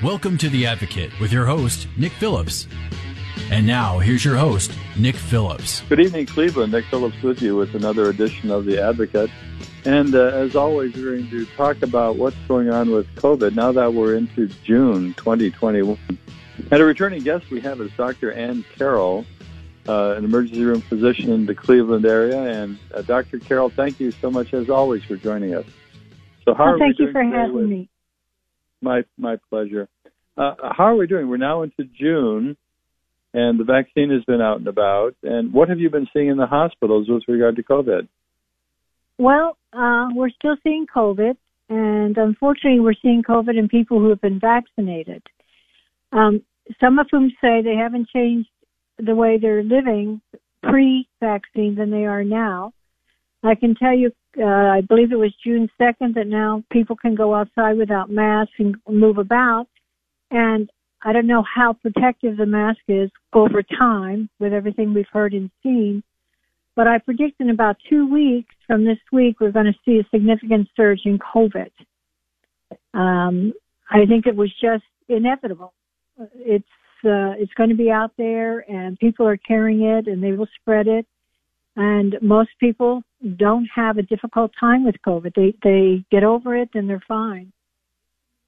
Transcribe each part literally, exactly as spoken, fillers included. Welcome to The Advocate with your host, Nick Phillips. And now, here's your host, Nick Phillips. Good evening, Cleveland. Nick Phillips with you with another edition of The Advocate. And uh, as always, we're going to talk about what's going on with COVID now that we're into June twenty twenty-one. And a returning guest we have is Doctor Ann Carroll, uh, an emergency room physician in the Cleveland area. And uh, Doctor Carroll, thank you so much, as always, for joining us. So, how well, are thank we you for having with- me. My my pleasure. Uh, how are we doing? We're now into June, and the vaccine has been out and about. And what have you been seeing in the hospitals with regard to COVID? Well, uh, we're still seeing COVID, and unfortunately we're seeing COVID in people who have been vaccinated. Um, some of whom say they haven't changed the way they're living pre-vaccine than they are now. I can tell you, uh, I believe it was June second, that now people can go outside without masks and move about. And I don't know how protective the mask is over time with everything we've heard and seen. But I predict in about two weeks from this week, we're going to see a significant surge in COVID. Um, I think it was just inevitable. It's, uh, it's going to be out there, and people are carrying it, and they will spread it. And most people don't have a difficult time with COVID. They they get over it and they're fine.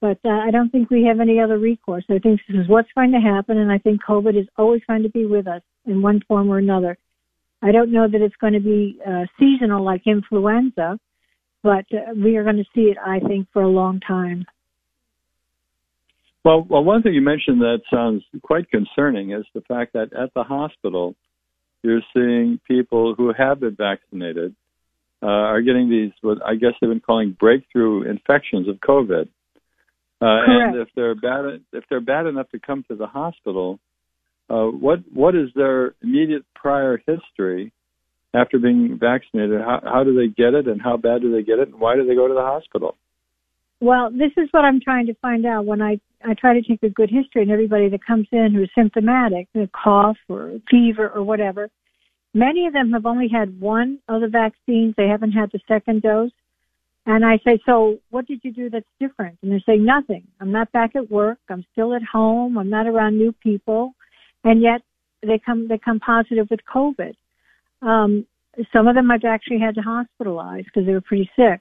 But uh, I don't think we have any other recourse. I think this is what's going to happen, and I think COVID is always going to be with us in one form or another. I don't know that it's going to be uh, seasonal like influenza, but uh, we are going to see it, I think, for a long time. Well, well, one thing you mentioned that sounds quite concerning is the fact that at the hospital, you're seeing people who have been vaccinated uh, are getting these, what I guess they've been calling breakthrough infections of COVID. Uh, and if they're bad, if they're bad enough to come to the hospital, uh, what what is their immediate prior history after being vaccinated? How, how do they get it, and how bad do they get it, and why do they go to the hospital? Well, this is what I'm trying to find out when I, I try to take a good history, and everybody that comes in who is symptomatic, a cough or fever or whatever, many of them have only had one of the vaccines. They haven't had the second dose. And I say, so what did you do that's different? And they say, nothing. I'm not back at work. I'm still at home. I'm not around new people. And yet they come they come positive with COVID. Um, some of them I've actually had to hospitalize because they were pretty sick.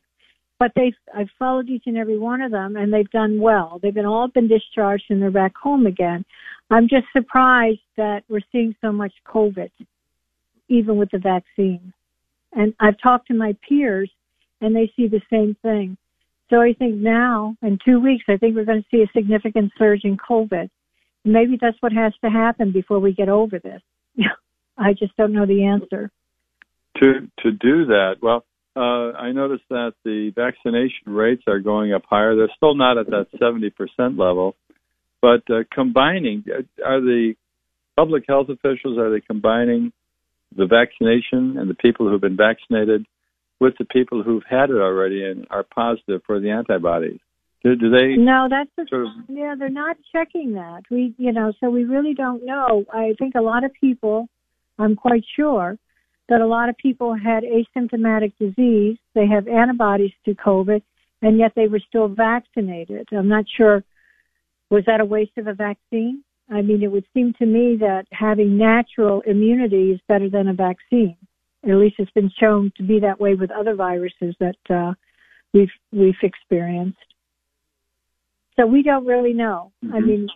But they've, I've followed each and every one of them, and they've done well. They've been all been discharged, and they're back home again. I'm just surprised that we're seeing so much COVID, even with the vaccine. And I've talked to my peers, and they see the same thing. So I think now, in two weeks, I think we're going to see a significant surge in COVID. Maybe that's what has to happen before we get over this. I just don't know the answer. To to do that, well, Uh, I noticed that the vaccination rates are going up higher. They're still not at that seventy percent level, but uh, combining, are the public health officials, are they combining the vaccination and the people who have been vaccinated with the people who've had it already and are positive for the antibodies? Do, do they? No, that's the, sort of... yeah, they're not checking that. We, you know, so we really don't know. I think a lot of people, I'm quite sure, that a lot of people had asymptomatic disease. They have antibodies to COVID, and yet they were still vaccinated. I'm not sure, was that a waste of a vaccine? I mean, it would seem to me that having natural immunity is better than a vaccine. At least it's been shown to be that way with other viruses that uh, we've we've experienced. So we don't really know. Mm-hmm. I mean,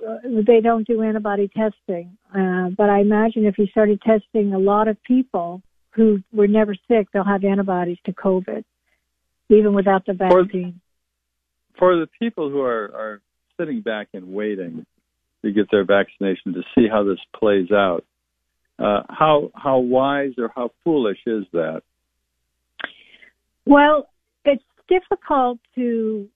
they don't do antibody testing. Uh, but I imagine if you started testing a lot of people who were never sick, they'll have antibodies to COVID, even without the vaccine. For, for the people who are, are sitting back and waiting to get their vaccination to see how this plays out, uh, how how wise or how foolish is that? Well, it's difficult to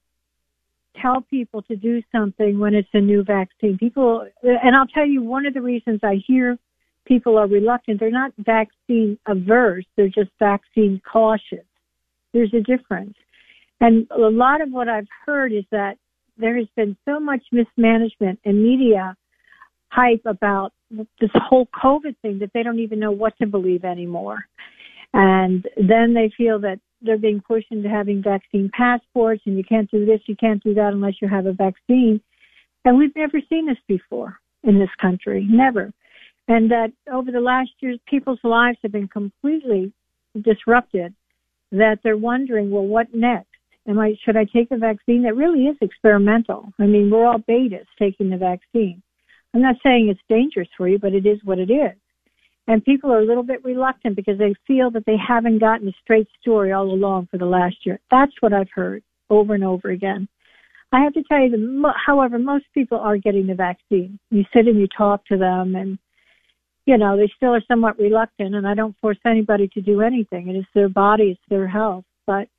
tell people to do something when it's a new vaccine. People, and I'll tell you, one of the reasons I hear people are reluctant, they're not vaccine averse, they're just vaccine cautious. There's a difference. And a lot of what I've heard is that there has been so much mismanagement and media hype about this whole COVID thing that they don't even know what to believe anymore. And then they feel that they're being pushed into having vaccine passports, and you can't do this, you can't do that unless you have a vaccine. And we've never seen this before in this country, never. And that over the last years, people's lives have been completely disrupted, that they're wondering, well, what next? Am I, should I take a vaccine? That really is experimental. I mean, we're all betas taking the vaccine. I'm not saying it's dangerous for you, but it is what it is. And people are a little bit reluctant because they feel that they haven't gotten a straight story all along for the last year. That's what I've heard over and over again. I have to tell you, that, however, most people are getting the vaccine. You sit and you talk to them, and, you know, they still are somewhat reluctant, and I don't force anybody to do anything. It is their body, it's their health. But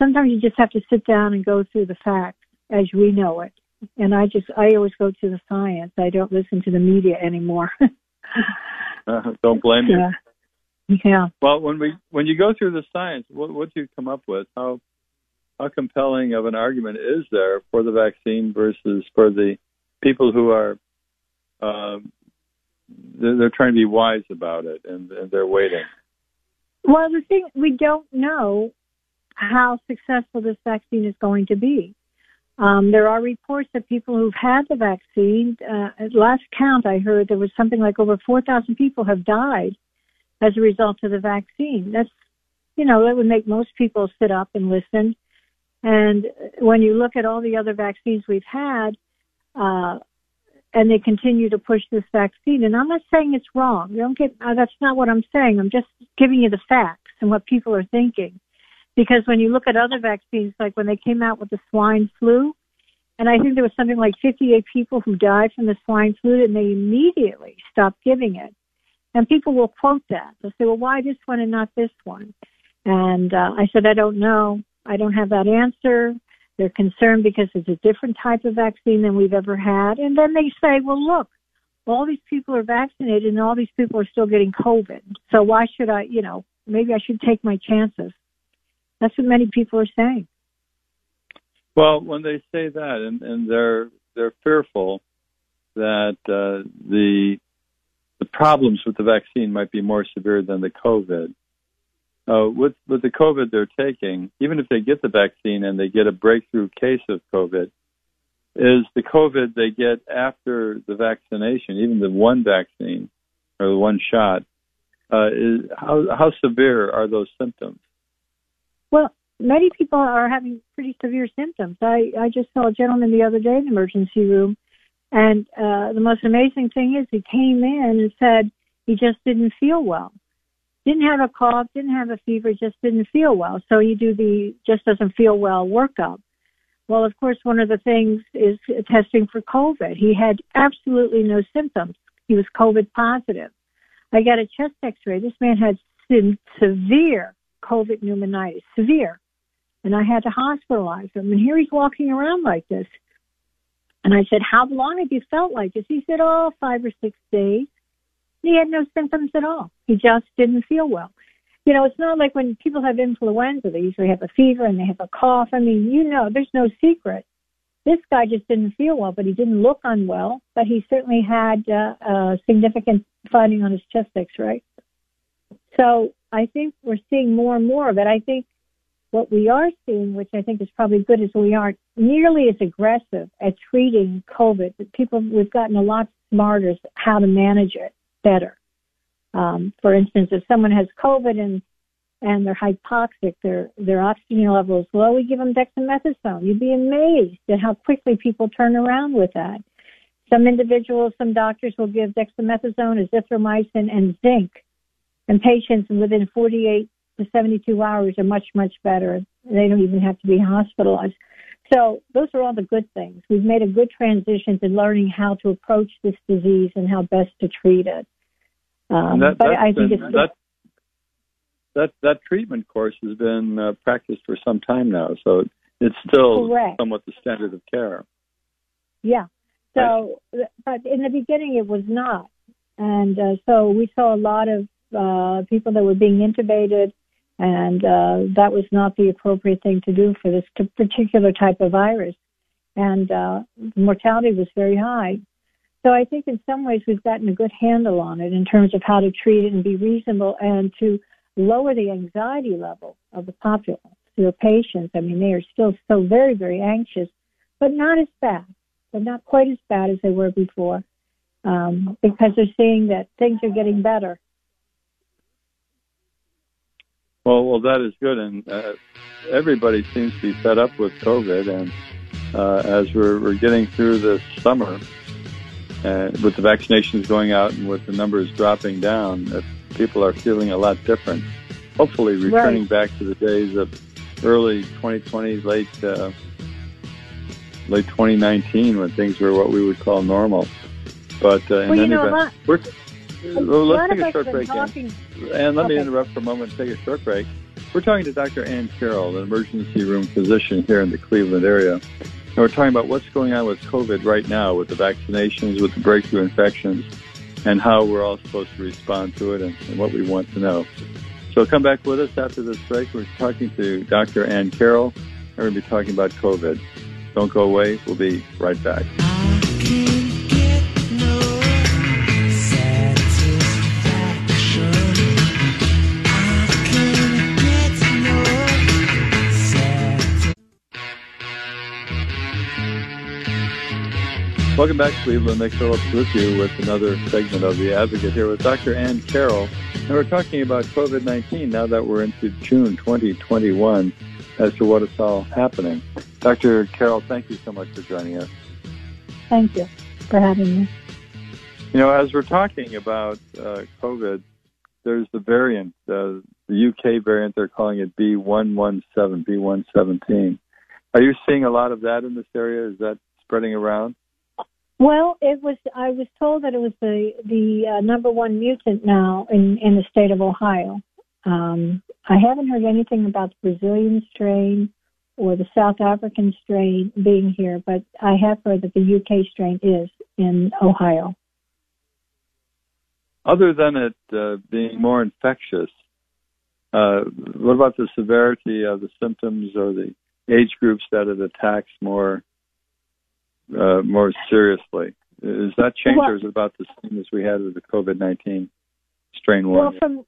sometimes you just have to sit down and go through the facts as we know it. And I just, I always go to the science. I don't listen to the media anymore. Uh, don't blame you. Yeah. yeah. Well, when we when you go through the science, what, what do you come up with? How how compelling of an argument is there for the vaccine versus for the people who are uh, they're, they're trying to be wise about it and, and they're waiting? Well, the thing, we don't know how successful this vaccine is going to be. Um, there are reports that people who've had the vaccine, uh, at last count I heard there was something like over four thousand people have died as a result of the vaccine. That's, you know, that would make most people sit up and listen. And when you look at all the other vaccines we've had, uh, and they continue to push this vaccine, and I'm not saying it's wrong. You don't get, uh, that's not what I'm saying. I'm just giving you the facts and what people are thinking. Because when you look at other vaccines, like when they came out with the swine flu, and I think there was something like fifty-eight people who died from the swine flu, and they immediately stopped giving it. And people will quote that. They'll say, well, why this one and not this one? And uh, I said, I don't know. I don't have that answer. They're concerned because it's a different type of vaccine than we've ever had. And then they say, well, look, all these people are vaccinated, and all these people are still getting COVID. So why should I, you know, maybe I should take my chances. That's what many people are saying. Well, when they say that, and, and they're they're fearful that uh, the the problems with the vaccine might be more severe than the COVID. Uh, with with the COVID they're taking, even if they get the vaccine and they get a breakthrough case of COVID, is the COVID they get after the vaccination, even the one vaccine or the one shot. Uh, is, how how severe are those symptoms? Well, many people are having pretty severe symptoms. I, I just saw a gentleman the other day in the emergency room, and uh, the most amazing thing is he came in and said he just didn't feel well. Didn't have a cough, didn't have a fever, just didn't feel well. So you do the just doesn't feel well workup. Well, of course, one of the things is testing for COVID. He had absolutely no symptoms. He was COVID positive. I got a chest x-ray. This man had severe COVID pneumonitis, severe. And I had to hospitalize him. And here he's walking around like this. And I said, how long have you felt like this? He said, oh, five or six days. And he had no symptoms at all. He just didn't feel well. You know, it's not like when people have influenza, they usually have a fever and they have a cough. I mean, you know, there's no secret. This guy just didn't feel well, but he didn't look unwell. But he certainly had uh, a significant finding on his chest x-ray. So I think we're seeing more and more of it. I think what we are seeing, which I think is probably good, is we aren't nearly as aggressive at treating COVID. People, we've gotten a lot smarter how to manage it better. Um, for instance, if someone has COVID and and they're hypoxic, their their oxygen level is low, we give them dexamethasone. You'd be amazed at how quickly people turn around with that. Some individuals, some doctors will give dexamethasone, azithromycin, and zinc. And patients within forty-eight to seventy-two hours are much, much better. They don't even have to be hospitalized. So those are all the good things. We've made a good transition to learning how to approach this disease and how best to treat it. Um, that, but I think been, it's that, that that treatment course has been uh, practiced for some time now. So It's still Correct. somewhat the standard of care. Yeah. So, I, but in the beginning, it was not. And uh, so we saw a lot of uh, people that were being intubated, and uh, that was not the appropriate thing to do for this particular type of virus. And uh, mortality was very high. So I think in some ways we've gotten a good handle on it in terms of how to treat it and be reasonable and to lower the anxiety level of the populace, your patients. I mean, they are still so very, very anxious, but not as bad. They're not quite as bad as they were before um, because they're seeing that things are getting better. Well, well, that is good. And uh, everybody seems to be fed up with COVID. And uh, as we're, we're getting through this summer, Uh, with the vaccinations going out and with the numbers dropping down, uh, people are feeling a lot different. Hopefully returning right. back to the days of early twenty twenty, late uh, late twenty nineteen, when things were what we would call normal. But uh, well, in you any know, event, lot, we're, well, let's take a short break. Talking... And let okay. me interrupt for a moment and take a short break. We're talking to Doctor Ann Carroll, an emergency room physician here in the Cleveland area. And we're talking about what's going on with COVID right now, with the vaccinations, with the breakthrough infections, and how we're all supposed to respond to it and, and what we want to know. So come back with us after this break. We're talking to Doctor Ann Carroll, and we're going to be talking about COVID. Don't go away. We'll be right back. Welcome back, Cleveland. Nick Phillips with you with another segment of The Advocate here with Doctor Ann Carroll. And we're talking about COVID nineteen now that we're into June twenty twenty-one as to what it's all happening. Doctor Carroll, thank you so much for joining us. Thank you for having me. You know, as we're talking about uh, COVID, there's the variant, uh, the U K variant, they're calling it B one one seven, B one seventeen. Are you seeing a lot of that in this area? Is that spreading around? Well, it was. I was told that it was the the uh, number one mutant now in, in the state of Ohio. Um, I haven't heard anything about the Brazilian strain or the South African strain being here, but I have heard that the U K strain is in Ohio. Other than it uh, being more infectious, uh, what about the severity of the symptoms or the age groups that it attacks more? Uh, more seriously. Is that change well, or is it about the same as we had with the COVID nineteen strain one? Well, from,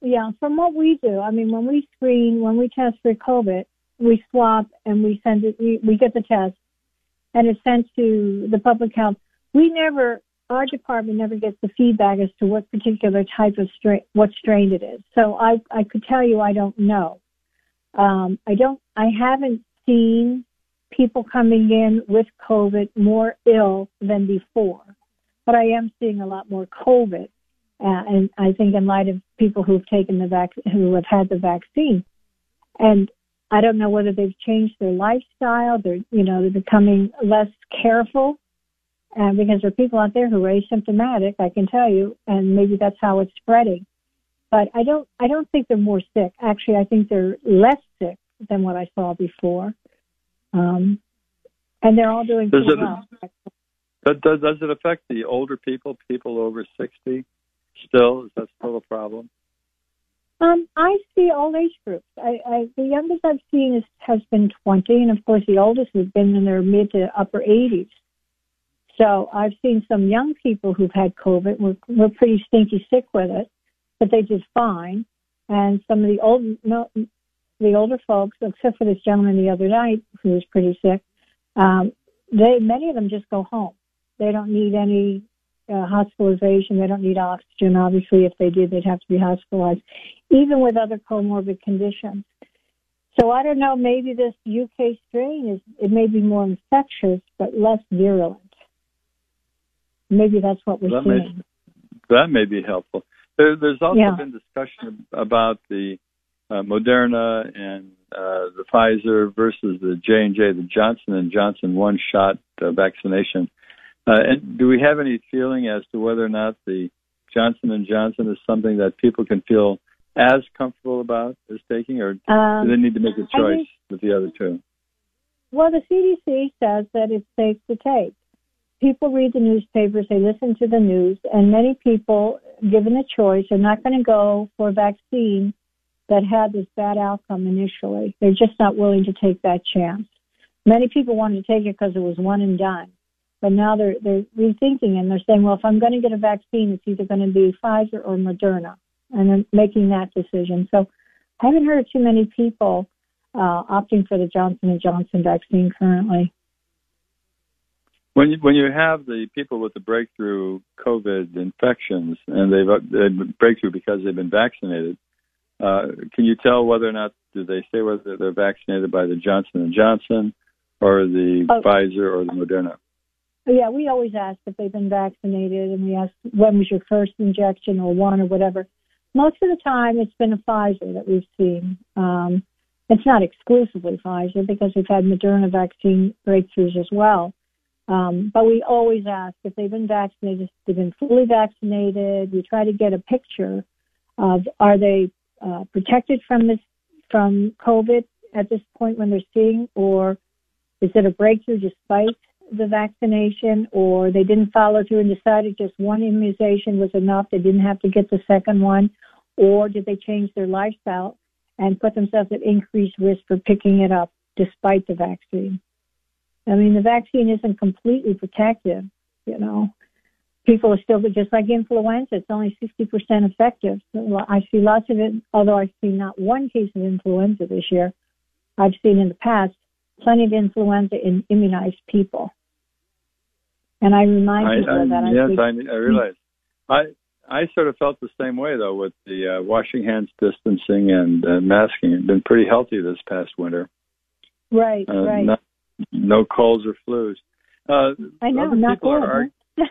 yeah, from what we do, I mean, when we screen, when we test for COVID, we swab and we send it, we, we get the test and it's sent to the public health. We never, our department never gets the feedback as to what particular type of strain, what strain it is. So I, I could tell you I don't know. Um, I don't, I haven't seen people coming in with COVID more ill than before. But I am seeing a lot more COVID, uh, and I think in light of people who've taken the vac- who have had the vaccine. And I don't know whether they've changed their lifestyle. They're, you know, they're becoming less careful uh, because there are people out there who are asymptomatic, I can tell you, and maybe that's how it's spreading. But I don't, I don't think they're more sick. Actually, I think they're less sick than what I saw before. Um, and they're all doing does it, well. Does, does it affect the older people, people over sixty still? Is that still a problem? Um, I see all age groups. I, I, the youngest I've seen is, has been twenty, and of course the oldest has been in their mid to upper eighties. So I've seen some young people who've had COVID, were, were pretty stinky sick with it, but they did fine. And some of the old... No, the older folks, except for this gentleman the other night who was pretty sick, um, they many of them just go home. They don't need any uh, hospitalization. They don't need oxygen. Obviously, if they did, they'd have to be hospitalized, even with other comorbid conditions. So I don't know. Maybe this U K strain is it may be more infectious but less virulent. Maybe that's what we're that seeing. May, that may be helpful. There, there's also yeah. been discussion about the. Uh, Moderna and uh, the Pfizer versus the J and J, the Johnson and Johnson one-shot uh, vaccination. Uh, and do we have any feeling as to whether or not the Johnson and Johnson is something that people can feel as comfortable about as taking, or um, do they need to make a choice I mean, with the other two? Well, the C D C says that it's safe to take. People read the newspapers, they listen to the news, and many people, given a choice, are not going to go for a vaccine that had this bad outcome initially. They're just not willing to take that chance. Many people wanted to take it because it was one and done. But now they're, they're rethinking, and they're saying, well, if I'm going to get a vaccine, it's either going to be Pfizer or Moderna, and they're making that decision. So I haven't heard too many people uh, opting for the Johnson and Johnson vaccine currently. When you, when you have the people with the breakthrough COVID infections, and they've, they've breakthrough because they've been vaccinated, uh, can you tell whether or not, do they say whether they're vaccinated by the Johnson and Johnson or the oh. Pfizer or the Moderna? Yeah, we always ask if they've been vaccinated, and we ask when was your first injection or one or whatever. Most of the time it's been a Pfizer that we've seen. Um, it's not exclusively Pfizer because we've had Moderna vaccine breakthroughs as well. Um, but we always ask if they've been vaccinated, if they've been fully vaccinated. We try to get a picture of are they uh, protected from this from COVID at this point when they're seeing, or is it a breakthrough despite the vaccination, or they didn't follow through and decided just one immunization was enough, they didn't have to get the second one, or did they change their lifestyle and put themselves at increased risk for picking it up despite the vaccine? I mean, the vaccine isn't completely protective, you know. People are still, just like influenza, it's only sixty percent effective. So I see lots of it, although I've seen not one case of influenza this year. I've seen in the past plenty of influenza in immunized people. And I remind I, people I, of that. I yes, think, I, I realize. I I sort of felt the same way, though, with the uh, washing hands, distancing, and uh, masking. I've been pretty healthy this past winter. Right, uh, right. Not, no colds or flus. Uh, I know, not good. Huh?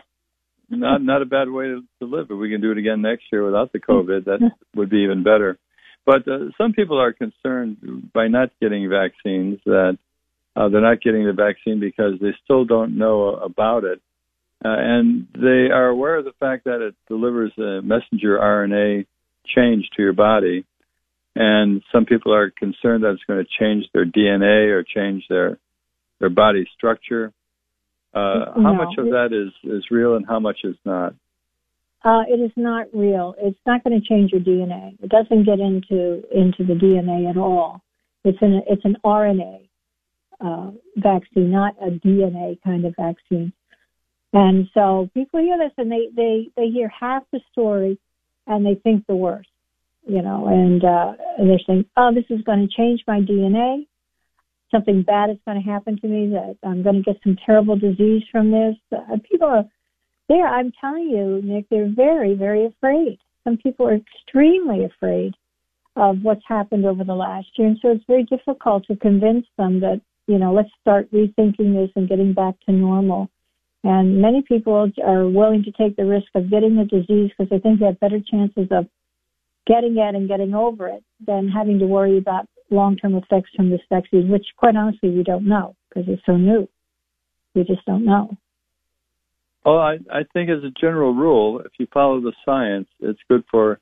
not, not a bad way to, to live. If we can do it again next year without the COVID, that would be even better. But uh, some people are concerned by not getting vaccines that uh, they're not getting the vaccine because they still don't know about it. Uh, and they are aware of the fact that it delivers a messenger R N A change to your body. And some people are concerned that it's going to change their D N A or change their their body structure. Uh, how no, much of that is, is real and how much is not? Uh, it is not real. It's not going to change your D N A. It doesn't get into into the D N A at all. It's an, it's an R N A uh, vaccine, not a D N A kind of vaccine. And so people hear this and they, they, they hear half the story and they think the worst, you know, and, uh, and they're saying, oh, this is going to change my D N A. Something bad is going to happen to me, that I'm going to get some terrible disease from this. Uh, people are there. I'm telling you, Nick, they're very, very afraid. Some people are extremely afraid of what's happened over the last year. And so it's very difficult to convince them that, you know, let's start rethinking this and getting back to normal. And many people are willing to take the risk of getting the disease because they think they have better chances of getting it and getting over it than having to worry about long-term effects from this vaccine, which, quite honestly, we don't know because it's so new. We just don't know. Well, I, I think as a general rule, if you follow the science, it's good for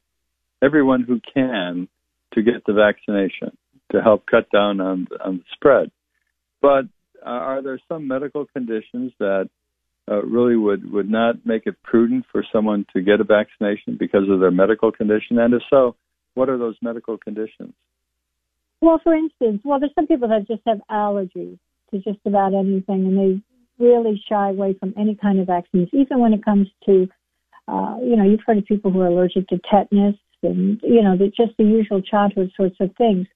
everyone who can to get the vaccination to help cut down on, on the spread. But uh, are there some medical conditions that uh, really would, would not make it prudent for someone to get a vaccination because of their medical condition? And if so, what are those medical conditions? Well, for instance, well, there's some people that just have allergies to just about anything, and they really shy away from any kind of vaccines, even when it comes to, uh, you know, you've heard of people who are allergic to tetanus and, you know, the, just the usual childhood sorts of things.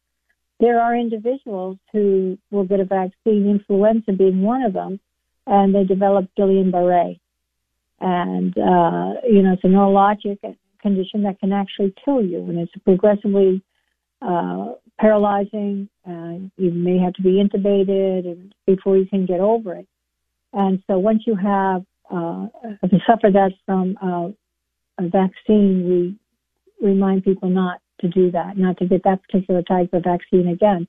There are individuals who will get a vaccine, influenza being one of them, and they develop Guillain-Barré. And, uh, you know, it's a neurologic condition that can actually kill you, and it's progressively Uh, paralyzing, and you may have to be intubated and before you can get over it. And so once you have, uh, if you suffer that from uh, a vaccine, we remind people not to do that, not to get that particular type of vaccine again.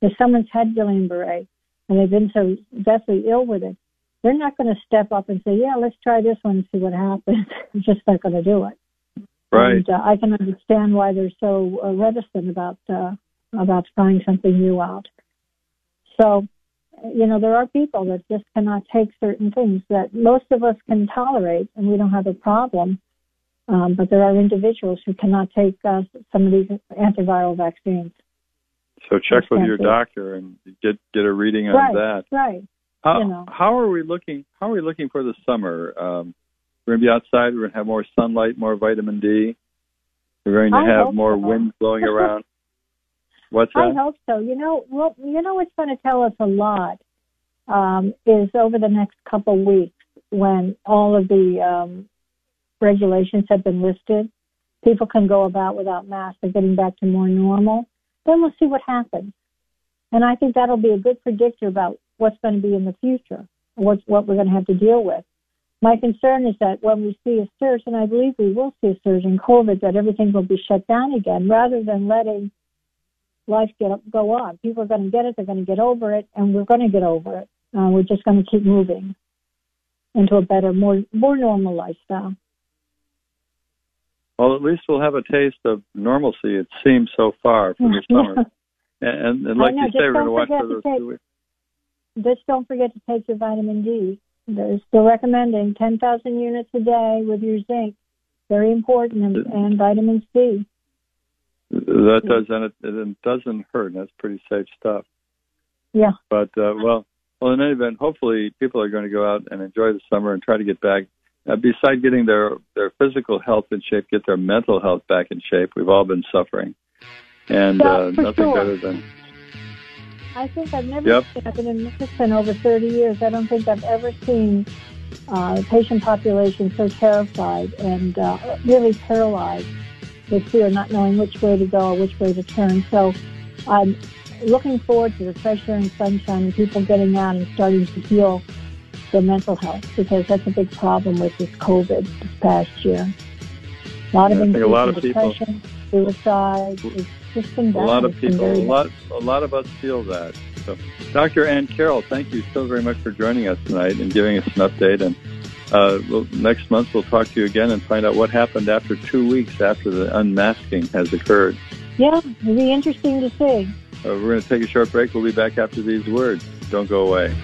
If someone's had Guillain-Barré and they've been so deathly ill with it, they're not going to step up and say, yeah, let's try this one and see what happens. They're just not going to do it. Right. And, uh, I can understand why they're so uh, reticent about uh, about trying something new out. So you know, there are people that just cannot take certain things that most of us can tolerate, and we don't have a problem. Um, but there are individuals who cannot take uh, some of these antiviral vaccines. So check with your doctor and get get a reading on right, that. Right. How, you know. how are we looking? How are we looking for the summer? Um, we're gonna be outside. We're gonna have more sunlight, more vitamin D. We're going to I have more so. wind blowing around. What's that? I hope so. You know, well, you know what's going to tell us a lot um, is over the next couple of weeks when all of the um, regulations have been lifted, people can go about without masks. They're getting back to more normal. Then we'll see what happens. And I think that'll be a good predictor about what's going to be in the future, what, what we're going to have to deal with. My concern is that when we see a surge, and I believe we will see a surge in COVID, that everything will be shut down again rather than letting life get up, go on. People are going to get it, they're going to get over it, and we're going to get over it. Uh, we're just going to keep moving into a better, more more normal lifestyle. Well, at least we'll have a taste of normalcy, it seems so far, for the summer. And, and like know, you say, we're going to watch for those take, two weeks. Just don't forget to take your vitamin D. They're still recommending ten thousand units a day with your zinc. Very important, and, and vitamin C. That doesn't it doesn't hurt. That's pretty safe stuff. Yeah. But uh, well, well, in any event, hopefully people are going to go out and enjoy the summer and try to get back. Uh, besides getting their, their physical health in shape, get their mental health back in shape. We've all been suffering, and yeah, uh, nothing sure. better than. I think I've never, yep. seen, I've been in medicine over thirty years. I don't think I've ever seen uh, the patient population so terrified and uh, really paralyzed with fear, not knowing which way to go or which way to turn. So I'm looking forward to the fresh air and sunshine and people getting out and starting to heal their mental health, because that's a big problem with this COVID this past year. A lot of, yeah, a lot of depression, people, suicide, it's just been bad. A lot of people, a lot, a lot of us feel that. So, Doctor Ann Carroll, thank you so very much for joining us tonight and giving us an update. And uh, we'll, next month we'll talk to you again and find out what happened after two weeks after the unmasking has occurred. Yeah, it'll be interesting to see. Uh, we're going to take a short break. We'll be back after these words. Don't go away.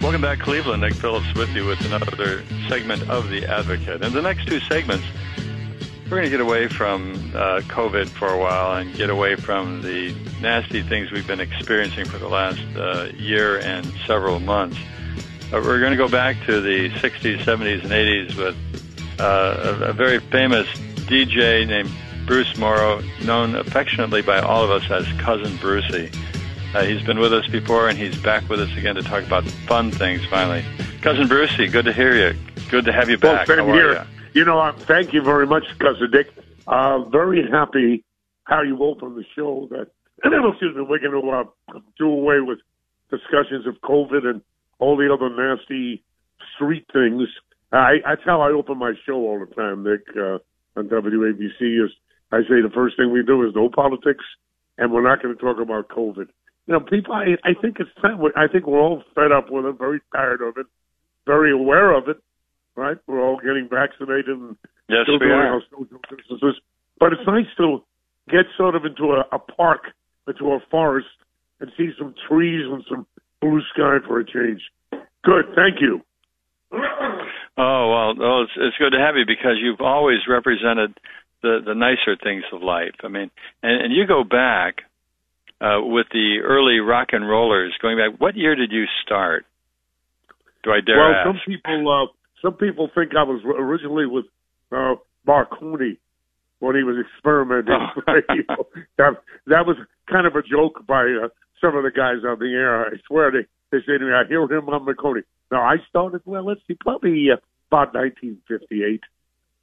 Welcome back, Cleveland. Nick Phillips with you with another segment of The Advocate. In the next two segments, we're going to get away from uh, COVID for a while and get away from the nasty things we've been experiencing for the last uh, year and several months. Uh, we're going to go back to the sixties, seventies, and eighties with uh, a, a very famous D J named Bruce Morrow, known affectionately by all of us as Cousin Brucie. Uh, he's been with us before, and he's back with us again to talk about fun things, finally. Cousin Brucie, good to hear you. Good to have you back. Well, same here. You? you know, uh, thank you very much, Cousin Dick. Uh, very happy how you opened the show. That, excuse me, we're going to uh, do away with discussions of COVID and all the other nasty street things. I, that's how I open my show all the time, Nick, uh, on W A B C. Is I say the first thing we do is no politics, and we're not going to talk about COVID. You know, people, I, I think it's time. I think we're all fed up with it, very tired of it, very aware of it, right? We're all getting vaccinated and yes, still doing our social distances. But it's nice to get sort of into a, a park, into a forest, and see some trees and some blue sky for a change. Good. Thank you. Oh, well, well it's, it's good to have you, because you've always represented the, the nicer things of life. I mean, and, and you go back. Uh, with the early rock and rollers, going back, what year did you start? Do I dare well, ask? Well, some people, uh, some people think I was originally with uh, Marconi when he was experimenting. Oh. that, that was kind of a joke by uh, some of the guys on the air. I swear they, they say to me, I hear him on Marconi. Now, I started, well, let's see, probably uh, about nineteen fifty-eight.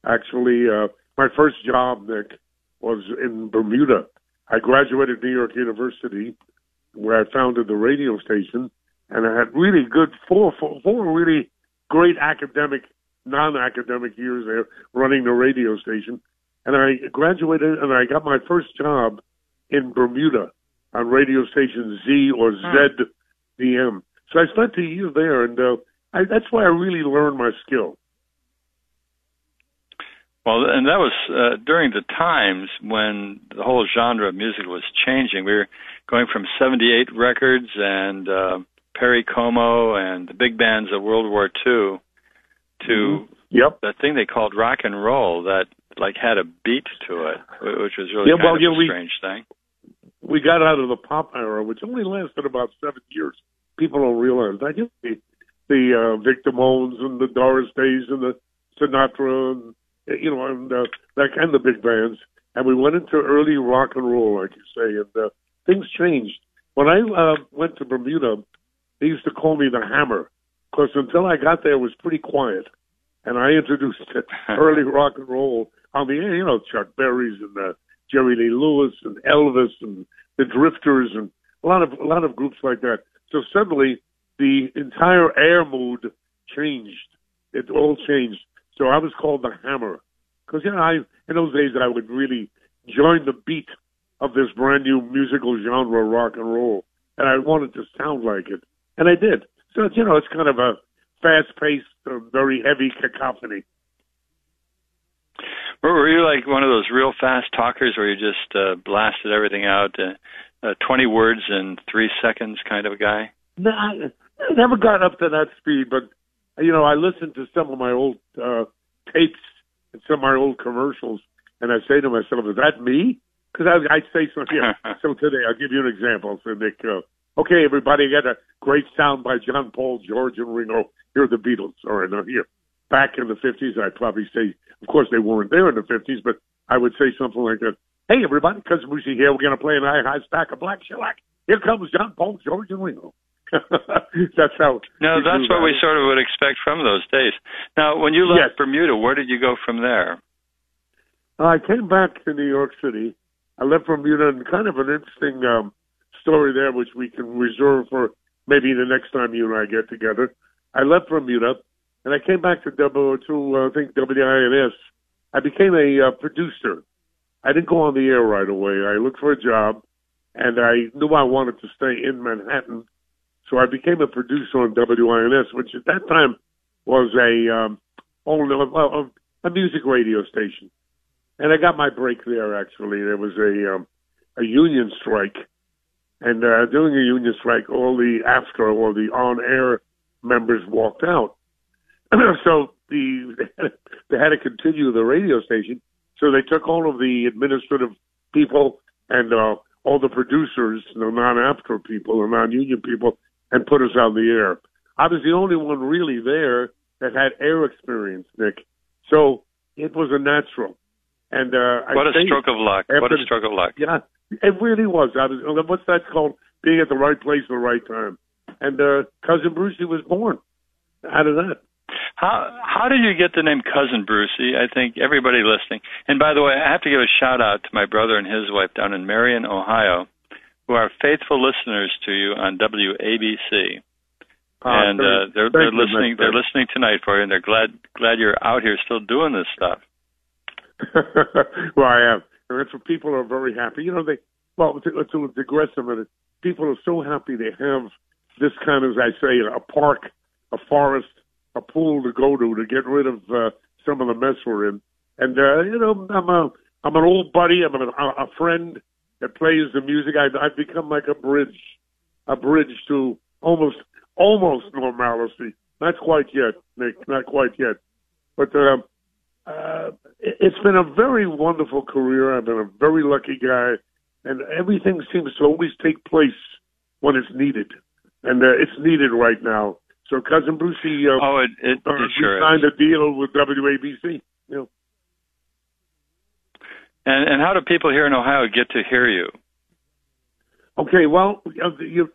Actually, uh, my first job, Nick, was in Bermuda. I graduated New York University, where I founded the radio station, and I had really good four, four, four really great academic, non-academic years there running the radio station. And I graduated, and I got my first job in Bermuda on radio station Z or hmm. Z D M. So I spent two years there, and uh, I, that's where I really learned my skill. Well, and that was uh, during the times when the whole genre of music was changing. We were going from seventy-eight records and uh, Perry Como and the big bands of World War Two to mm-hmm. yep. that thing they called rock and roll that like had a beat to it, which was really yeah, kind well, of yeah, a we, strange thing. We got out of the pop era, which only lasted about seven years. People don't realize. I guess the, the uh, Vic Damones and the Doris Days and the Sinatra and you know, and, uh, like, and the big bands. And we went into early rock and roll, like you say, and uh, things changed. When I uh, went to Bermuda, they used to call me the Hammer, because until I got there, it was pretty quiet. And I introduced early rock and roll on the air, you know, Chuck Berry's and uh, Jerry Lee Lewis and Elvis and the Drifters and a lot of a lot of groups like that. So suddenly, the entire air mood changed. It all changed. So I was called the Hammer, because you know, I, in those days I would really join the beat of this brand new musical genre, rock and roll, and I wanted to sound like it, and I did. So you know, it's kind of a fast-paced, uh, very heavy cacophony. Were you like one of those real fast talkers where you just uh, blasted everything out, uh, uh, twenty words in three seconds, kind of a guy? No, I, I never got up to that speed, but. You know, I listened to some of my old uh, tapes and some of my old commercials, and I say to myself, is that me? Because I, I say something. You know, so today, I'll give you an example. So, Nick, uh, okay, everybody, got a great sound by John Paul, George, and Ringo. Here are the Beatles. All right, now here. Back in the fifties, I'd probably say, of course, they weren't there in the fifties, but I would say something like that. Hey, everybody, Cousin Brucie here. We're going to play an high, high stack of black shellac. Here comes John Paul, George, and Ringo. That's how. No, that's what that. We sort of would expect from those days. Now, when you left yes. Bermuda, where did you go from there? I came back to New York City. I left Bermuda, and kind of an interesting um, story there, which we can reserve for maybe the next time you and I get together. I left Bermuda, and I came back to W to uh, I think W I N S. I became a uh, producer. I didn't go on the air right away. I looked for a job, and I knew I wanted to stay in Manhattan. So I became a producer on W I N S, which at that time was a um, old, a music radio station. And I got my break there, actually. There was a um, a union strike. And uh, during the union strike, all the AFTRA, or the on-air members, walked out. So the, they had to continue the radio station. So they took all of the administrative people and uh, all the producers, the non-AFTRA people, the non-union people, and put us on the air. I was the only one really there that had air experience, Nick. So it was a natural. And uh, What I a stroke of luck. What a stroke of luck. Yeah, it really was. I was. What's that called? Being at the right place at the right time. And uh, Cousin Brucie was born out of that. How how did you get the name Cousin Brucie? I think everybody listening. And by the way, I have to give a shout-out to my brother and his wife down in Marion, Ohio, who are faithful listeners to you on W A B C, uh, and uh, they're, they're listening. They're listening tonight for you, and they're glad glad you're out here still doing this stuff. Well, I am. And that's what people are very happy. You know, they well to, to digress a minute. People are so happy they have this kind of, as I say, a park, a forest, a pool to go to to get rid of uh, some of the mess we're in. And uh, you know, I'm a I'm an old buddy. I'm a, a friend. That plays the music. I've, I've become like a bridge, a bridge to almost, almost normalcy. Not quite yet, Nick. Not quite yet. But uh, uh, it's been a very wonderful career. I've been a very lucky guy, and everything seems to always take place when it's needed, and uh, it's needed right now. So, Cousin Brucie, uh, oh, it, it, uh, it sure signed is. a deal with W A B C. You know. And, and how do people here in Ohio get to hear you? Okay, well,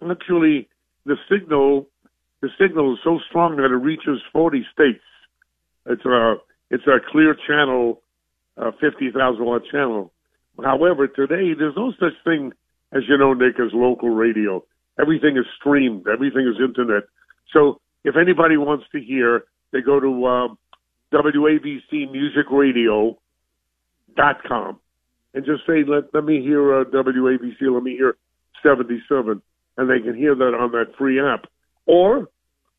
actually, the signal, the signal is so strong that it reaches forty states. It's a it's a clear channel, a fifty thousand watt channel. However, today there's no such thing, as you know, Nick, as local radio. Everything is streamed. Everything is internet. So if anybody wants to hear, they go to uh, W A B C Music Radio. Dot com, and just say, let let me hear uh, W A B C, let me hear seventy-seven, and they can hear that on that free app. Or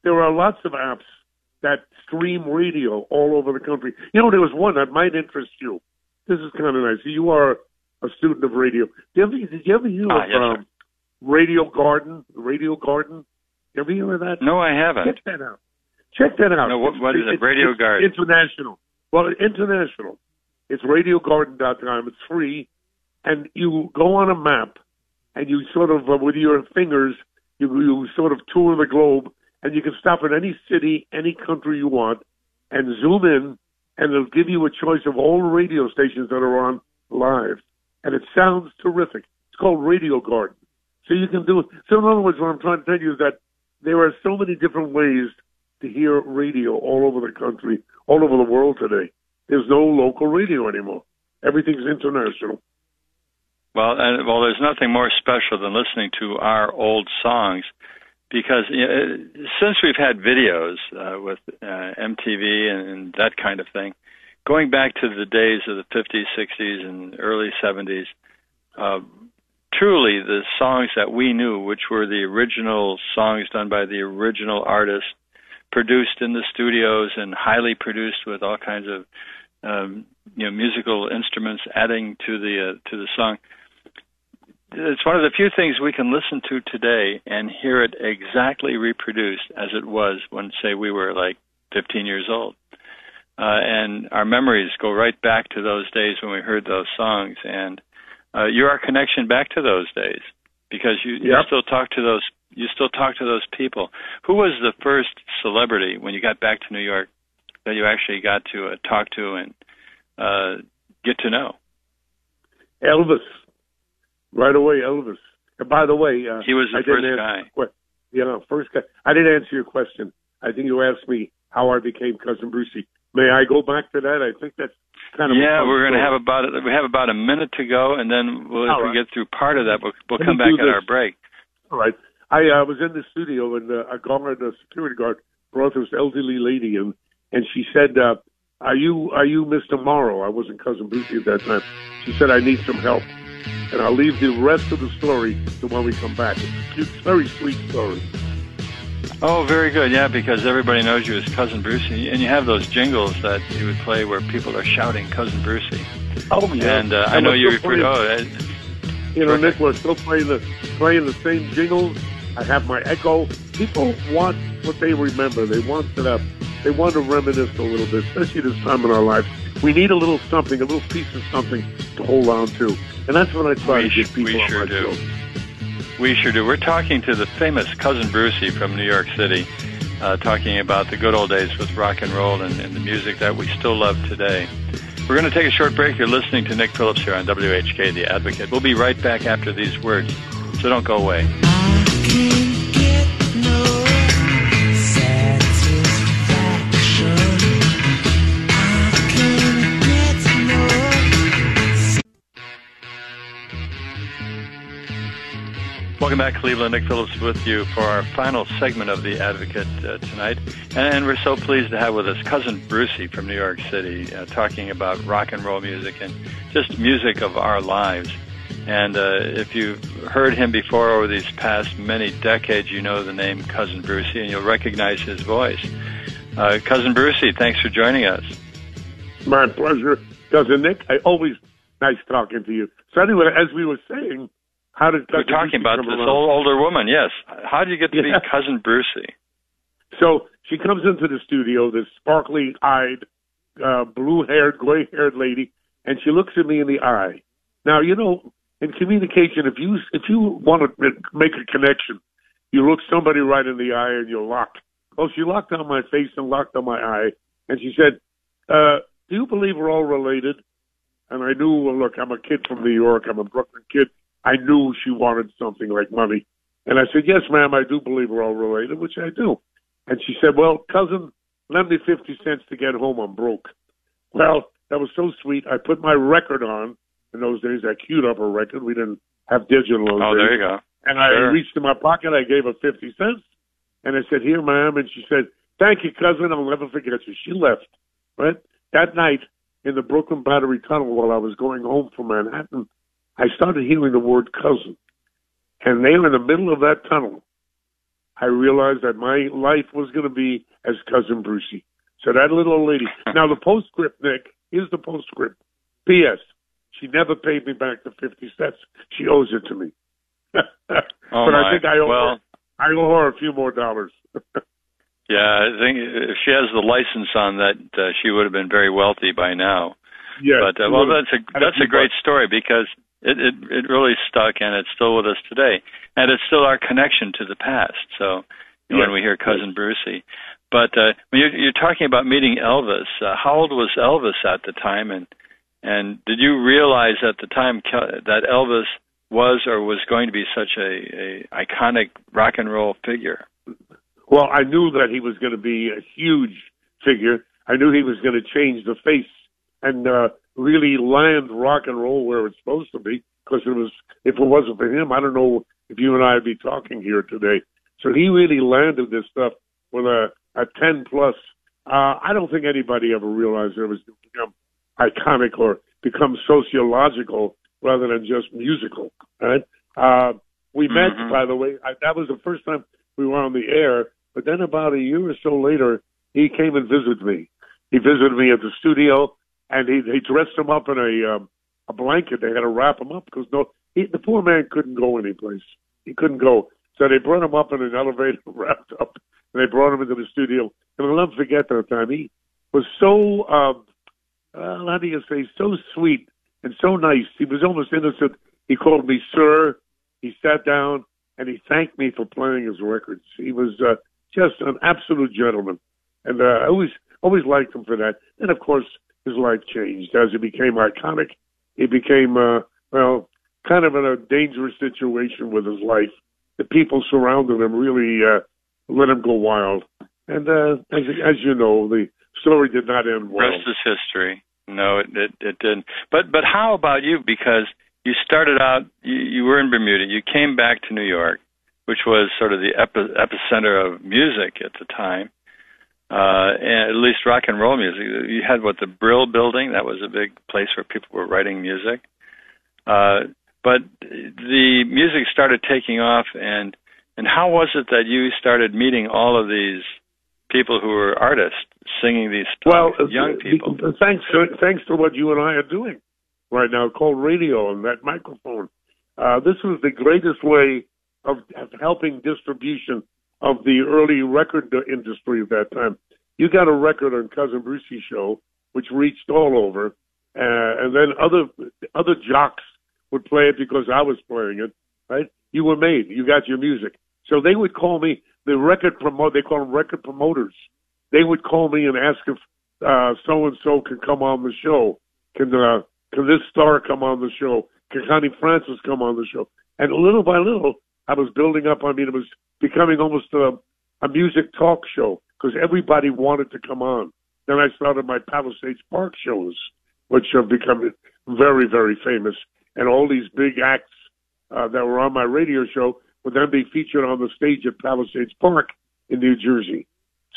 there are lots of apps that stream radio all over the country. You know, there was one that might interest you. This is kind of nice. You are a student of radio. Did you ever, did you ever hear ah, of yes, um, Radio Garden? Radio Garden? Did you ever hear of that? No, I haven't. Check that out. Check that out. No, what, what is it? Radio it's, Garden. It's international. Well, international. It's radio garden dot com. It's free. And you go on a map, and you sort of, uh, with your fingers, you, you sort of tour the globe, and you can stop in any city, any country you want, and zoom in, and it'll give you a choice of all radio stations that are on live. And it sounds terrific. It's called Radio Garden. So you can do it. So in other words, what I'm trying to tell you is that there are so many different ways to hear radio all over the country, all over the world today. There's no local radio anymore. Everything's international. Well, and, well, there's nothing more special than listening to our old songs, because you know, since we've had videos uh, with uh, M T V and, and that kind of thing, going back to the days of the fifties, sixties, and early seventies, uh, truly the songs that we knew, which were the original songs done by the original artists, produced in the studios and highly produced with all kinds of um, you know, musical instruments adding to the uh, to the song. It's one of the few things we can listen to today and hear it exactly reproduced as it was when, say, we were like fifteen years old. Uh, and our memories go right back to those days when we heard those songs. And uh, you're our connection back to those days, because you, yep. you still talk to those you still talk to those people. Who was the first celebrity when you got back to New York that you actually got to uh, talk to and uh, get to know? Elvis. Right away, Elvis. And by the way, uh, he was the I first didn't answer, guy. You know, first guy. I didn't answer your question. I think you asked me how I became Cousin Brucie. May I go back to that? I think that's kind of yeah. We're going to have about a, we have about a minute to go, and then we'll, if right. we get through part of that, we'll, we'll come back at our break. All right. I uh, was in the studio, and uh, a guard, a security guard, brought this elderly lady in, and she said, uh, "Are you are you Mister Morrow?" I wasn't Cousin Brucie at that time. She said, "I need some help." And I'll leave the rest of the story to when we come back. It's a very sweet story. Oh, very good, yeah, because everybody knows you as Cousin Brucie, and you have those jingles that you would play where people are shouting Cousin Brucie. Oh, yeah. And uh, I know you referred to oh, it. You know, perfect. Nick, we're still playing the, playing the same jingles. I have my echo. People want what they remember. They want to have, they want to reminisce a little bit, especially this time in our lives. We need a little something, a little piece of something to hold on to. And that's what I try we to give people on sure my do. show. We sure do. We're talking to the famous Cousin Brucie from New York City, uh, talking about the good old days with rock and roll and, and the music that we still love today. We're going to take a short break. You're listening to Nick Phillips here on W H K, The Advocate. We'll be right back after these words, so don't go away. Welcome back, Cleveland. Nick Phillips with you for our final segment of The Advocate uh, tonight. And we're so pleased to have with us Cousin Brucie from New York City uh, talking about rock and roll music and just music of our lives. And uh, if you've heard him before over these past many decades, you know the name Cousin Brucie, and you'll recognize his voice. Uh, Cousin Brucie, thanks for joining us. My pleasure, Cousin Nick. I always nice talking to you. So anyway, as we were saying, How did We're talking Brucie about this old, older woman, yes. How did you get to yeah. be Cousin Brucie? So she comes into the studio, this sparkly-eyed, uh, blue-haired, gray-haired lady, and she looks at me in the eye. Now, you know, in communication, if you if you want to make a connection, you look somebody right in the eye and you lock. Well, she locked on my face and locked on my eye, and she said, uh, do you believe we're all related? And I knew, well, look, I'm a kid from New York. I'm a Brooklyn kid. I knew she wanted something like money. And I said, yes, ma'am, I do believe we're all related, which I do. And she said, well, cousin, lend me fifty cents to get home. I'm broke. Well, that was so sweet. I put my record on. In those days, I queued up a record. We didn't have digital. Oh, days. There you go. And sure. I reached in my pocket. I gave her fifty cents. And I said, here, ma'am. And she said, thank you, cousin. I'll never forget you. She left. Right? That night in the Brooklyn Battery Tunnel while I was going home from Manhattan, I started hearing the word cousin, and they were in the middle of that tunnel. I realized that my life was going to be as Cousin Brucie. So that little old lady. Now, the postscript, Nick, here's the postscript. P S. She never paid me back the fifty cents. She owes it to me. oh but my. I think I owe, well, her, I owe her a few more dollars. Yeah, I think if she has the license on that, uh, she would have been very wealthy by now. Yeah, but uh, well, that's a that's a great story because it, it it really stuck and it's still with us today, and it's still our connection to the past. So you know, yes, when we hear Cousin yes. Brucie, but uh, when you're, you're talking about meeting Elvis, uh, how old was Elvis at the time, and and did you realize at the time that Elvis was or was going to be such a, a iconic rock and roll figure? Well, I knew that he was going to be a huge figure. I knew he was going to change the face and uh, really land rock and roll where it's supposed to be, because it was, if it wasn't for him, I don't know if you and I would be talking here today. So he really landed this stuff with a, a ten plus. Uh, I don't think anybody ever realized it was going to become iconic or become sociological rather than just musical. Right? Uh, we mm-hmm. met, by the way. I, that was the first time we were on the air. But then about a year or so later, he came and visited me. He visited me at the studio, and he, he dressed him up in a um, a blanket. They had to wrap him up because no, he, the poor man couldn't go anyplace. He couldn't go. So they brought him up in an elevator, wrapped up, and they brought him into the studio. And I'll never forget that time. He was so, um, uh, how do you say, so sweet and so nice. He was almost innocent. He called me sir. He sat down, and he thanked me for playing his records. He was uh, just an absolute gentleman. And uh, I always always liked him for that. And, of course, his life changed. As he became iconic, he became, uh, well, kind of in a dangerous situation with his life. The people surrounding him really uh, let him go wild. And uh, as, as you know, the story did not end well. Rest is history. No, it, it, it didn't. But, but how about you? Because you started out, you, you were in Bermuda. You came back to New York, which was sort of the epi- epicenter of music at the time, uh, and at least rock and roll music. You had, what, the Brill Building? That was a big place where people were writing music. Uh, but the music started taking off, and, and how was it that you started meeting all of these people who were artists singing these well, young people? Thanks, thanks to what you and I are doing right now, called radio and that microphone. Uh, this was the greatest way of, of helping distribution of the early record industry at that time. You got a record on Cousin Brucie's show, which reached all over, uh, and then other other jocks would play it because I was playing it, right? You were made. You got your music. So they would call me the record promoter. They call them record promoters. They would call me and ask if uh, so-and-so could come on the show, can uh, can this star come on the show? Can Connie Francis come on the show? And little by little, I was building up. I mean, it was becoming almost a, a music talk show because everybody wanted to come on. Then I started my Palisades Park shows, which have become very, very famous. And all these big acts uh, that were on my radio show would then be featured on the stage at Palisades Park in New Jersey.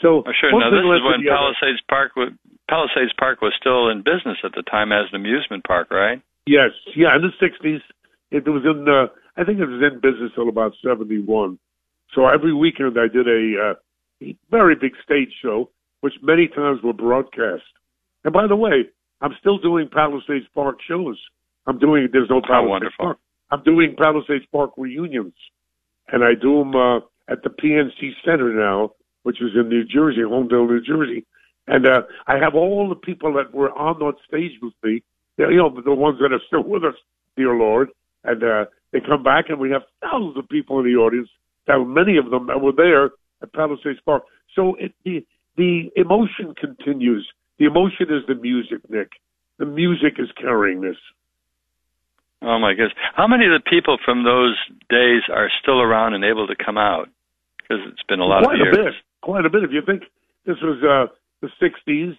So, oh, sure. Now, this is when Palisades Park, was, Palisades Park was still in business at the time as an amusement park, right? Yes. Yeah, in the sixties. It was in, uh, I think it was in business till about seventy-one. So every weekend I did a uh, very big stage show, which many times were broadcast. And by the way, I'm still doing Palisades Park shows. I'm doing, there's no Palisades oh, wonderful. Park. I'm doing Palisades Park reunions. And I do them uh, at the P N C Center now, which is in New Jersey, Homedale, New Jersey. And uh, I have all the people that were on that stage with me, you know, the ones that are still with us, dear Lord. And uh, they come back, and we have thousands of people in the audience, that were many of them that were there at Palisades Park. So it, the, the emotion continues. The emotion is the music, Nick. The music is carrying this. Oh, my goodness. How many of the people from those days are still around and able to come out? Because it's been a lot quite of years. Quite a bit. Quite a bit. If you think this was uh, the sixties,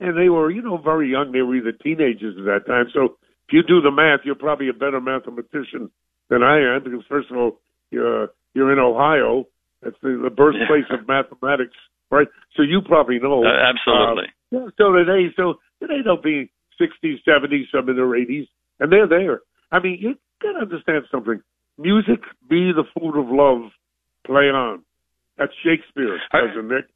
and they were, you know, very young. They were either teenagers at that time. So if you do the math, you're probably a better mathematician than I am, because first of all, you're, you're in Ohio. That's the, the birthplace yeah. of mathematics, right? So you probably know. Uh, absolutely. Uh, yeah, so today, so today they'll be sixties, seventies, some in their eighties, and they're there. I mean, you got to understand something. Music, be the food of love, play on. That's Shakespeare, Cousin Nick.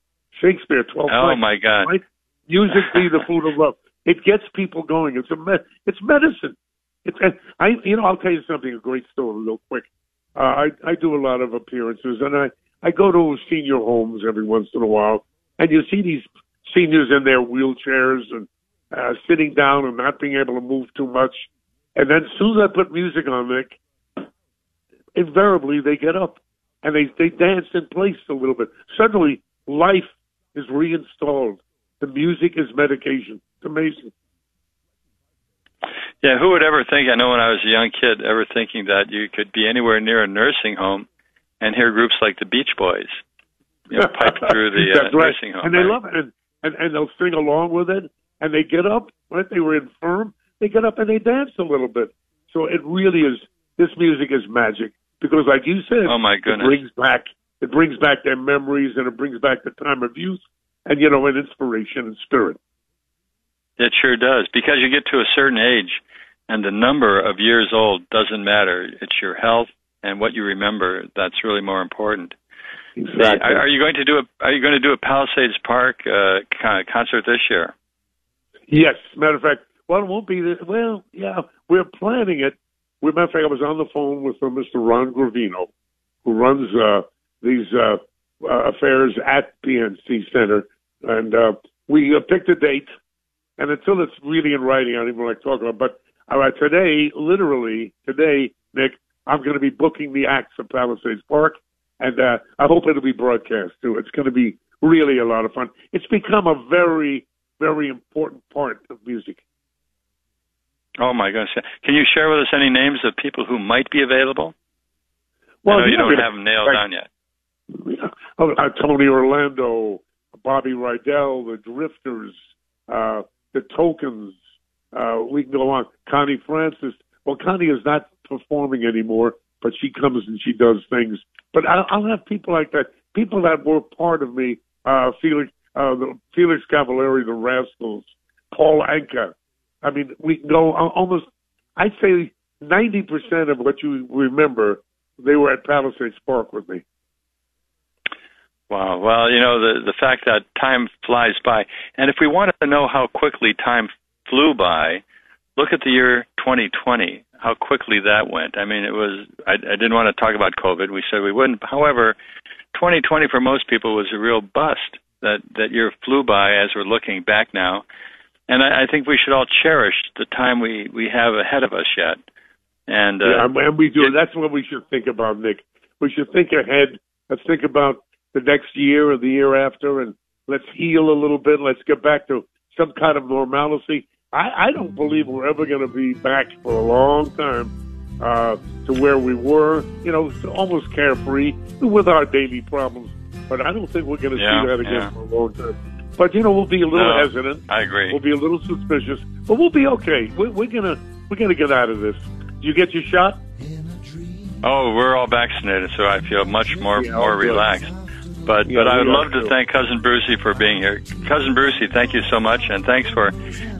Shakespeare, twelve Oh, nights. My God. Right? Music be the food of love. It gets people going. It's a me- it's medicine. It's I. You know, I'll tell you something, a great story real quick. Uh, I, I do a lot of appearances, and I, I go to senior homes every once in a while, and you see these seniors in their wheelchairs and uh, sitting down and not being able to move too much. And then as soon as I put music on, Nick, invariably they get up and they, they dance in place a little bit. Suddenly, life is reinstalled. The music is medication. It's amazing. Yeah, who would ever think, I know when I was a young kid, ever thinking that you could be anywhere near a nursing home and hear groups like the Beach Boys, you know, pipe through the uh, right. nursing home. And they love it, and, and, and they'll sing along with it, and they get up, right? They were infirm, they get up and they dance a little bit. So it really is, this music is magic, because like you said, oh my goodness. it brings back it brings back their memories, and it brings back the time of youth, and, you know, and inspiration and spirit. It sure does, because you get to a certain age, and the number of years old doesn't matter. It's your health and what you remember that's really more important. Exactly. Hey, are, are you going to do a Are you going to do a Palisades Park uh, concert this year? Yes. Matter of fact, well, it won't be. This, well, yeah, we're planning it. As a matter of fact, I was on the phone with uh, Mister Ron Gravino, who runs uh, these uh, uh, affairs at P N C Center, and uh, we uh, picked a date. And until it's really in writing, I don't even want to talk about it. But all right, today, literally today, Nick, I'm going to be booking the acts of Palisades Park, and uh, I hope it'll be broadcast, too. It's going to be really a lot of fun. It's become a very, very important part of music. Oh, my gosh. Can you share with us any names of people who might be available? Well, I know you don't have them nailed down yet. Yeah. Oh, uh, Tony Orlando, Bobby Rydell, The Drifters, uh, The Tokens, uh, we can go on. Connie Francis. Well, Connie is not performing anymore, but she comes and she does things. But I'll, I'll have people like that, people that were part of me, uh, Felix, uh, the, Felix Cavallari, The Rascals, Paul Anka. I mean, we can go almost, I'd say ninety percent of what you remember, they were at Palisades Park with me. Wow. Well, you know, the, the fact that time flies by, and if we wanted to know how quickly time flew by, look at the year twenty twenty, how quickly that went. I mean, it was, I, I didn't want to talk about COVID. We said we wouldn't. However, twenty twenty for most people was a real bust. That, that year flew by as we're looking back now. And I, I think we should all cherish the time we, we have ahead of us yet. And, yeah, uh, and we do. It, that's what we should think about, Nick. We should think ahead. Let's think about the next year or the year after, and let's heal a little bit. Let's get back to some kind of normalcy. I, I don't believe we're ever going to be back for a long time uh, to where we were, you know, almost carefree with our daily problems. But I don't think we're going to yeah, see that again yeah. for a long time. But, you know, we'll be a little no, hesitant. I agree. We'll be a little suspicious. But we'll be okay. We're, we're gonna we're gonna get out of this. Did you get your shot? Oh, we're all vaccinated, so I feel much more, yeah, more relaxed. But yeah, but I would love to thank Cousin Brucie for being here. Cousin Brucie, thank you so much, and thanks for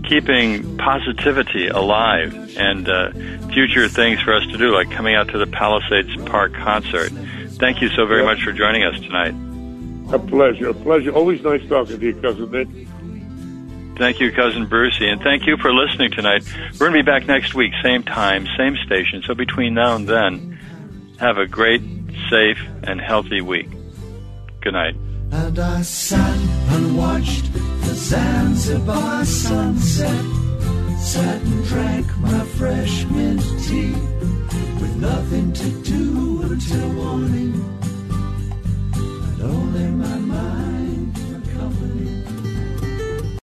keeping positivity alive and uh, future things for us to do, like coming out to the Palisades Park concert. Thank you so very yeah. much for joining us tonight. A pleasure, a pleasure. Always nice talking to you, Cousin Nick. Thank you, Cousin Brucie, and thank you for listening tonight. We're going to be back next week, same time, same station. So between now and then, have a great, safe, and healthy week. Good night. And I sat and watched the Zanzibar sunset.